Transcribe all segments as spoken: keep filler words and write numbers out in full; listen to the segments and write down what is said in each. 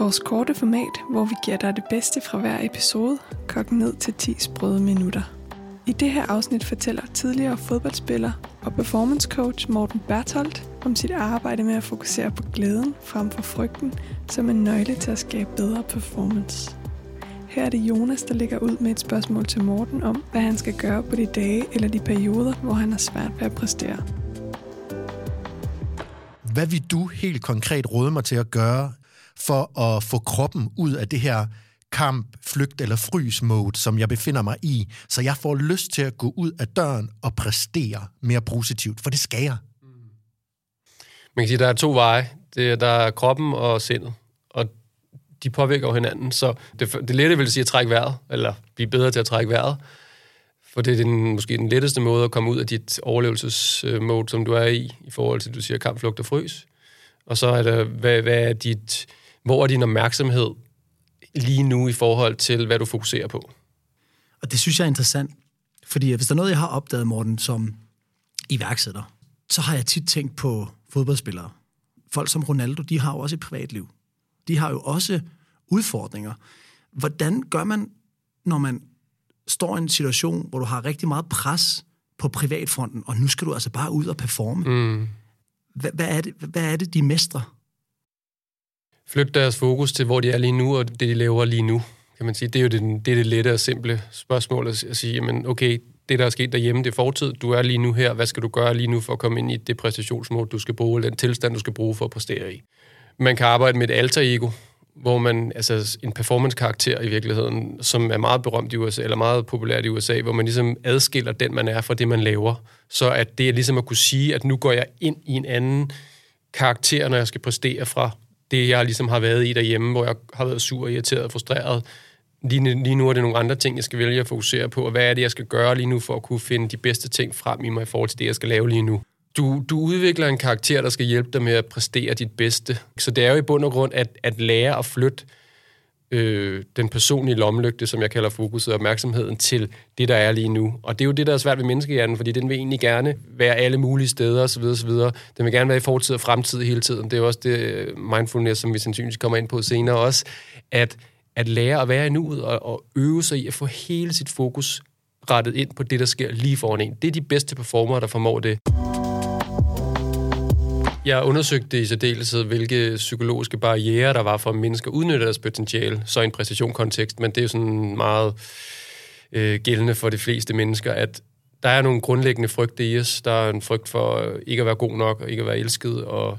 Vores korte format, hvor vi giver dig det bedste fra hver episode, kogt ned til ti sprøde minutter. I det her afsnit fortæller tidligere fodboldspiller og performance coach Morten Bertolt om sit arbejde med at fokusere på glæden frem for frygten som en nøgle til at skabe bedre performance. Her er det Jonas, der ligger ud med et spørgsmål til Morten om, hvad han skal gøre på de dage eller de perioder, hvor han har svært ved at præstere. Hvad vil du helt konkret råde mig til at gøre for at få kroppen ud af det her kamp, flygt eller frys mode, som jeg befinder mig i, så jeg får lyst til at gå ud af døren og præstere mere positivt, for det skal jeg. Man kan sige, at der er to veje. Det er, der er kroppen og sindet, og de påvirker hinanden, så det, det lette vil sige at trække vejret, eller blive bedre til at trække vejret, for det er den, måske den letteste måde at komme ud af dit overlevelsesmode, som du er i, i forhold til, du siger, kamp, flugt og frys. Og så er der, hvad, hvad er dit, hvor er din opmærksomhed lige nu i forhold til, hvad du fokuserer på? Og det synes jeg er interessant, fordi hvis der er noget, jeg har opdaget, Morten, som iværksætter, så har jeg tit tænkt på fodboldspillere. Folk som Ronaldo, de har jo også et privatliv. De har jo også udfordringer. Hvordan gør man, når man står i en situation, hvor du har rigtig meget pres på privatfronten, og nu skal du altså bare ud og performe? Mm. Hvad er det, hvad er det, de mestrer? Flyt deres fokus til, hvor de er lige nu, og det, de laver lige nu, kan man sige. Det er jo det, det, er det lette og simple spørgsmål at sige, jamen okay, det, der er sket derhjemme, det er fortid. Du er lige nu her. Hvad skal du gøre lige nu for at komme ind i det præstationsmode, du skal bruge, eller den tilstand, du skal bruge for at præstere i? Man kan arbejde med et alter ego, hvor man, altså en performance-karakter i virkeligheden, som er meget berømt i U S A, eller meget populært i U S A, hvor man ligesom adskiller den, man er, fra det, man laver. Så at det er ligesom at kunne sige, at nu går jeg ind i en anden karakter, når jeg skal præstere fra det, jeg ligesom har været i derhjemme, hvor jeg har været sur, irriteret og frustreret. Lige, lige nu er det nogle andre ting, jeg skal vælge at fokusere på, og hvad er det, jeg skal gøre lige nu, for at kunne finde de bedste ting frem i mig i forhold til det, jeg skal lave lige nu. Du, du udvikler en karakter, der skal hjælpe dig med at præstere dit bedste. Så det er jo i bund og grund at, at lære at flytte øh, den personlige lommelygte, som jeg kalder fokuset og opmærksomheden, til det, der er lige nu. Og det er jo det, der er svært ved menneskehjernen, fordi den vil egentlig gerne være alle mulige steder osv. osv. Den vil gerne være i fortid og fremtid hele tiden. Det er jo også det mindfulness, som vi sandsynligvis kommer ind på senere også. At, at lære at være i nuet og, og øve sig i at få hele sit fokus rettet ind på det, der sker lige foran en. Det er de bedste performere, der formår det. Jeg undersøgte i særdeleshed, hvilke psykologiske barrierer der var for, at mennesker udnytter deres potentiale, så i en præstationkontekst, men det er jo sådan meget øh, gældende for de fleste mennesker, at der er nogle grundlæggende frygte i os. Der er en frygt for ikke at være god nok, og ikke at være elsket, og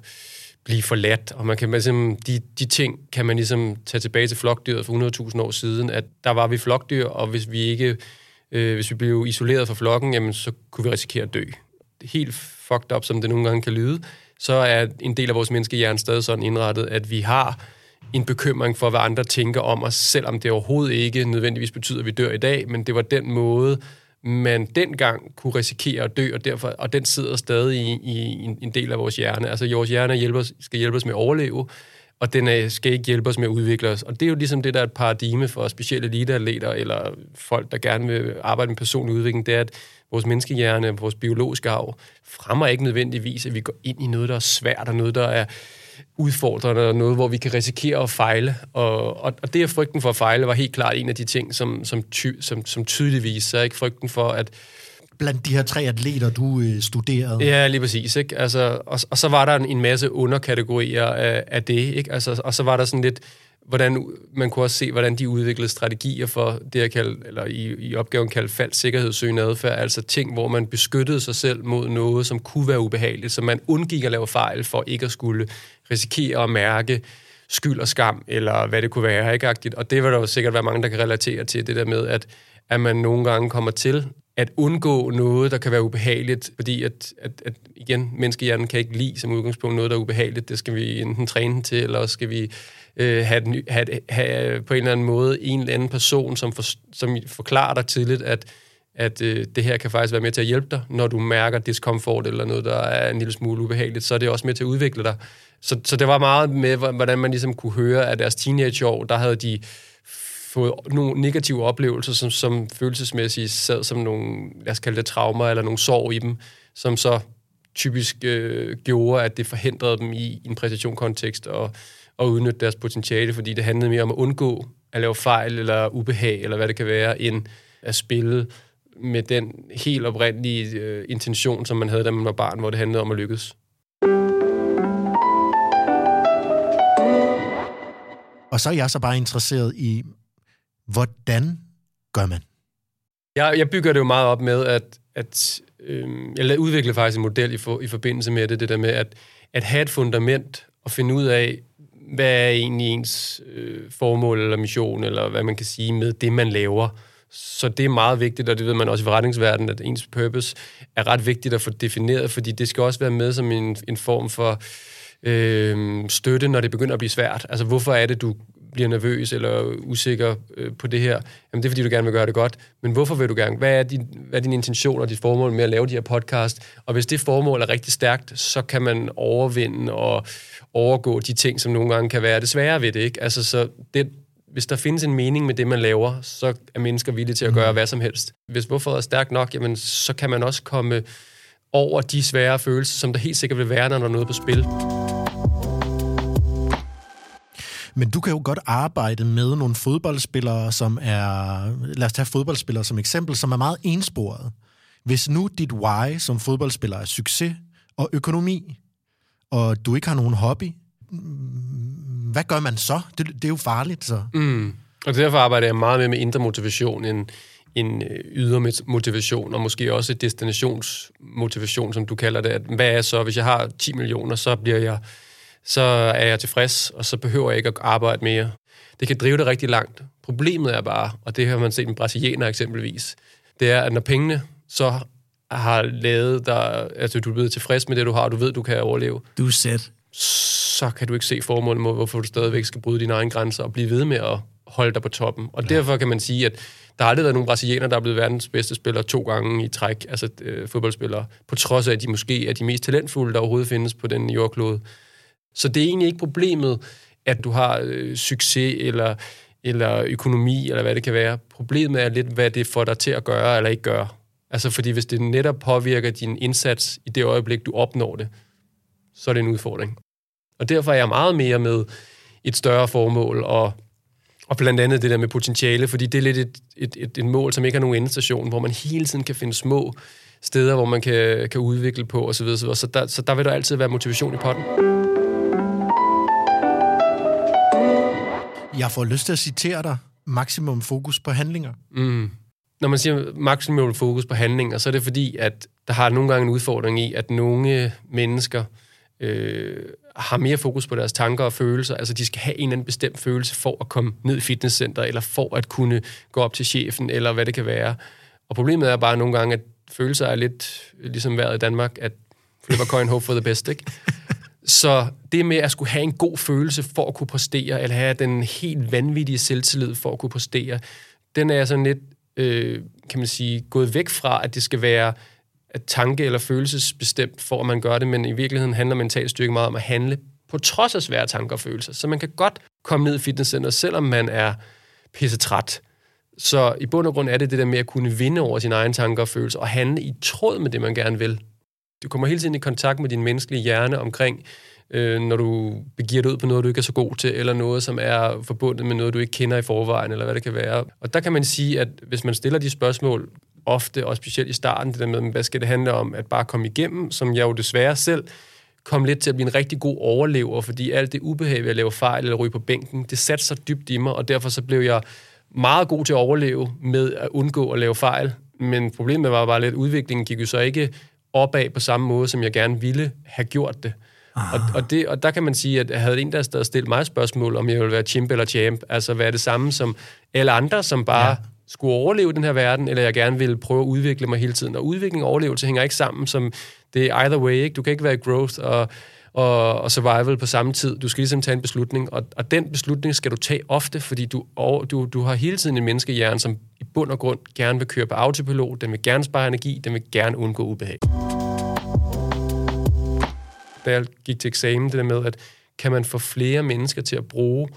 blive forladt. Og man kan, man, de, de ting kan man ligesom tage tilbage til flokdyret for hundrede tusind år siden, at der var vi flokdyr, og hvis vi ikke øh, hvis vi blev isoleret fra flokken, jamen, så kunne vi risikere at dø. Helt fucked up, som det nogle gange kan lyde, så er en del af vores menneskehjerne stadig sådan indrettet, at vi har en bekymring for, hvad andre tænker om os, selvom det overhovedet ikke nødvendigvis betyder, at vi dør i dag, men det var den måde, man dengang kunne risikere at dø, og, derfor, og den sidder stadig i, i en, en del af vores hjerne. Altså vores hjerne hjælper, skal hjælpe os med at overleve, og den skal ikke hjælpe os med at udvikle os. Og det er jo ligesom det, der er et paradigme for specielle eliteatleter, eller folk, der gerne vil arbejde med personlig udvikling, det er, at vores menneskehjerne, vores biologiske arv, fremmer ikke nødvendigvis, at vi går ind i noget, der er svært, og noget, der er udfordrende, og noget, hvor vi kan risikere at fejle. Og, og, og det, at frygten for at fejle, var helt klart en af de ting, som, som, ty, som, som tydeligvis, så ikke frygten for, at blandt de her tre atleter, du øh, studerede. Ja, lige præcis. Ikke? Altså, og, og så var der en, en masse underkategorier af, af det. Ikke? Altså, og så var der sådan lidt, hvordan man kunne også se, hvordan de udviklede strategier for det, jeg kalder, eller i, i opgaven kaldt falsk sikkerhedssøgende adfærd, altså ting, hvor man beskyttede sig selv mod noget, som kunne være ubehageligt, så man undgik at lave fejl for ikke at skulle risikere at mærke skyld og skam, eller hvad det kunne være, ikke-agtigt. Og det vil der jo sikkert være mange, der kan relatere til, det der med, at, at man nogle gange kommer til at undgå noget, der kan være ubehageligt, fordi at, at, at igen, menneskehjernen kan ikke lide som udgangspunkt noget, der er ubehageligt. Det skal vi enten træne til, eller skal vi øh, have, den, have, have på en eller anden måde en eller anden person, som, for, som forklarer dig tidligt, at, at øh, det her kan faktisk være med til at hjælpe dig, når du mærker diskomfort eller noget, der er en lille smule ubehageligt, så er det også med til at udvikle dig. Så, så det var meget med, hvordan man ligesom kunne høre, at deres teenageår, der havde de fået nogle negative oplevelser, som, som følelsesmæssigt sad som nogle, lad os kalde det traumer, eller nogle sorg i dem, som så typisk øh, gjorde, at det forhindrede dem i en præstationskontekst og, og udnytte deres potentiale, fordi det handlede mere om at undgå at lave fejl eller ubehag, eller hvad det kan være, end at spille med den helt oprindelige øh, intention, som man havde, da man var barn, hvor det handlede om at lykkes. Og så er jeg så bare interesseret i, hvordan gør man? Jeg, jeg bygger det jo meget op med, at, at øh, jeg udvikler faktisk en model i, for, i forbindelse med det, det der med at, at have et fundament og finde ud af, hvad er egentlig ens øh, formål eller mission, eller hvad man kan sige med det, man laver. Så det er meget vigtigt, og det ved man også i forretningsverdenen, at ens purpose er ret vigtigt at få defineret, fordi det skal også være med som en, en form for øh, støtte, når det begynder at blive svært. Altså, hvorfor er det, du bliver nervøs eller usikker på det her? Jamen, det er, fordi du gerne vil gøre det godt. Men hvorfor vil du gerne? Hvad er din, hvad er din intention og dit formål med at lave de her podcast? Og hvis det formål er rigtig stærkt, så kan man overvinde og overgå de ting, som nogle gange kan være det svære ved det, ikke? Altså, så det, hvis der findes en mening med det, man laver, så er mennesker villige til at gøre hvad som helst. Hvis hvorfor er stærkt nok, jamen, så kan man også komme over de svære følelser, som der helt sikkert vil være, når der er noget på spil. Men du kan jo godt arbejde med nogle fodboldspillere, som er... Lad os tage fodboldspillere som eksempel, som er meget ensporet. Hvis nu dit why som fodboldspiller er succes og økonomi, og du ikke har nogen hobby, hvad gør man så? Det, det er jo farligt, så. Mm. Og derfor arbejder jeg meget mere med indre motivation end, end ydre motivation, og måske også destinationsmotivation, som du kalder det. At, hvad er så, hvis jeg har ti millioner, så bliver jeg... så er jeg tilfreds, og så behøver jeg ikke at arbejde mere. Det kan drive det rigtig langt. Problemet er bare, og det har man set med brasilianer eksempelvis, det er, at når pengene så har lavet dig, altså du er blevet tilfreds med det, du har, og du ved, du kan overleve. Du er set. Så kan du ikke se formålet med, hvorfor du stadigvæk skal bryde dine egne grænser og blive ved med at holde dig på toppen. Og ja. Derfor kan man sige, at der har aldrig været nogen brasilianer, der er blevet verdens bedste spillere to gange i træk, altså øh, fodboldspillere, på trods af, at de måske er de mest talentfulde, der overhovedet findes på den jordklode. Så det er egentlig ikke problemet, at du har øh, succes eller, eller økonomi, eller hvad det kan være. Problemet er lidt, hvad det får dig til at gøre eller ikke gøre. Altså, fordi hvis det netop påvirker din indsats i det øjeblik, du opnår det, så er det en udfordring. Og derfor er jeg meget mere med et større formål, og, og blandt andet det der med potentiale, fordi det er lidt et, et, et, et mål, som ikke har nogen endestation, hvor man hele tiden kan finde små steder, hvor man kan, kan udvikle på osv. osv. Så, der, så der vil der altid være motivation i potten. Jeg får lyst til at citere dig. Maksimum fokus på handlinger. Mm. Når man siger maksimum fokus på handlinger, så er det fordi, at der har nogle gange en udfordring i, at nogle mennesker øh, har mere fokus på deres tanker og følelser. Altså, de skal have en eller anden bestemt følelse for at komme ned i fitnesscenter, eller for at kunne gå op til chefen, eller hvad det kan være. Og problemet er bare nogle gange, at følelser er lidt ligesom vejret i Danmark, at flip a coin, hope for the best, ikke? Så det med at skulle have en god følelse for at kunne præstere, eller have den helt vanvittige selvtillid for at kunne præstere, den er sådan lidt, øh, kan man sige, gået væk fra, at det skal være at tanke- eller følelsesbestemt for, at man gør det, men i virkeligheden handler mentalt styrke meget om at handle på trods af svære tanker og følelser. Så man kan godt komme ned i fitnesscenter, selvom man er pissetræt. Så i bund og grund er det det der med at kunne vinde over sine egne tanker og følelser, og handle i tråd med det, man gerne vil. Du kommer hele tiden i kontakt med din menneskelige hjerne omkring, øh, når du begiver dig ud på noget, du ikke er så god til, eller noget, som er forbundet med noget, du ikke kender i forvejen, eller hvad det kan være. Og der kan man sige, at hvis man stiller de spørgsmål ofte, og specielt i starten, det der med, hvad skal det handle om, at bare komme igennem, som jeg jo desværre selv komme lidt til at blive en rigtig god overlever, fordi alt det ubehag ved at lave fejl eller ryge på bænken, det satte sig dybt i mig, og derfor så blev jeg meget god til at overleve med at undgå at lave fejl. Men problemet var bare lidt, at udviklingen gik jo så ikke opad på samme måde, som jeg gerne ville have gjort det. Og, og, det, og der kan man sige, at jeg havde en, der havde stillet mig spørgsmål, om jeg ville være chimp eller champ, altså være det samme som alle andre, som bare ja. skulle overleve den her verden, eller jeg gerne ville prøve at udvikle mig hele tiden. Og udvikling og overlevelse hænger ikke sammen, som det er either way, ikke? Du kan ikke være i growth og, og, og survival på samme tid. Du skal ligesom tage en beslutning, og, og den beslutning skal du tage ofte, fordi du, og, du, du har hele tiden en menneskehjerne, som i bund og grund gerne vil køre på autopilot, den vil gerne spare energi, den vil gerne undgå ubehag. Da jeg gik til eksamen, det der med, at kan man få flere mennesker til at bruge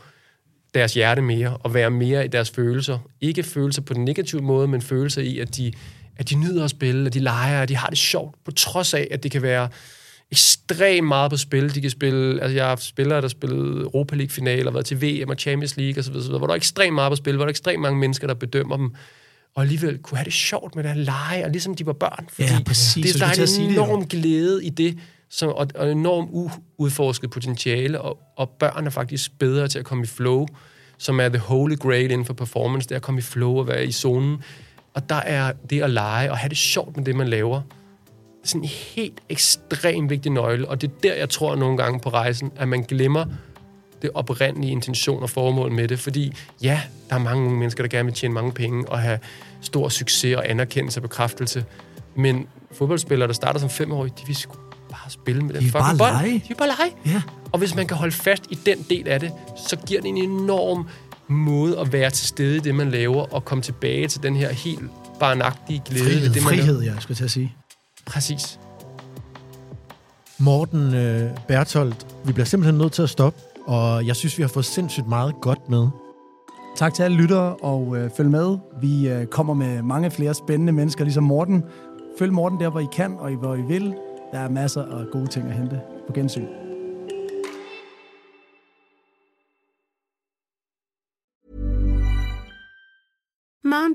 deres hjerte mere, og være mere i deres følelser. Ikke følelser på den negative måde, men følelser i, at de, at de nyder at spille, at de leger, at de har det sjovt, på trods af, at det kan være ekstremt meget på spil. De kan spille, altså jeg har spillere, der spillede Europa League-finaler, været til V M og Champions League osv., osv., hvor der er ekstremt meget på spil, hvor der er ekstremt mange mennesker, der bedømmer dem, og alligevel kunne have det sjovt med det at lege, og ligesom de var børn, fordi ja, det, der er en enorm glæde i det, som, og, og enormt uudforsket potentiale, og, og børn er faktisk bedre til at komme i flow, som er the holy grail inden for performance, det er at komme i flow og være i zonen. Og der er det at lege og have det sjovt med det, man laver, sådan en helt ekstremt vigtig nøgle, og det er der, jeg tror nogle gange på rejsen, at man glemmer det oprindelige intention og formål med det, fordi ja, der er mange unge mennesker, der gerne vil tjene mange penge og have stor succes og anerkendelse og bekræftelse, men fodboldspillere, der starter som femårige, de vil sgu bare spille med den fucking bold. Lege. De vil bare lege. Yeah. Og hvis man kan holde fast i den del af det, så giver det en enorm måde at være til stede i det, man laver, og komme tilbage til den her helt barnagtige glæde. Frihed, det, man frihed laver. Jeg skulle til at sige. Præcis. Morten øh, Bertolt, vi bliver simpelthen nødt til at stoppe, og jeg synes, vi har fået sindssygt meget godt med. Tak til alle lyttere, og øh, følg med. Vi øh, kommer med mange flere spændende mennesker, ligesom Morten. Følg Morten der, hvor I kan, og hvor I vil. Der er masser af gode ting at hente. På gensyn. Mom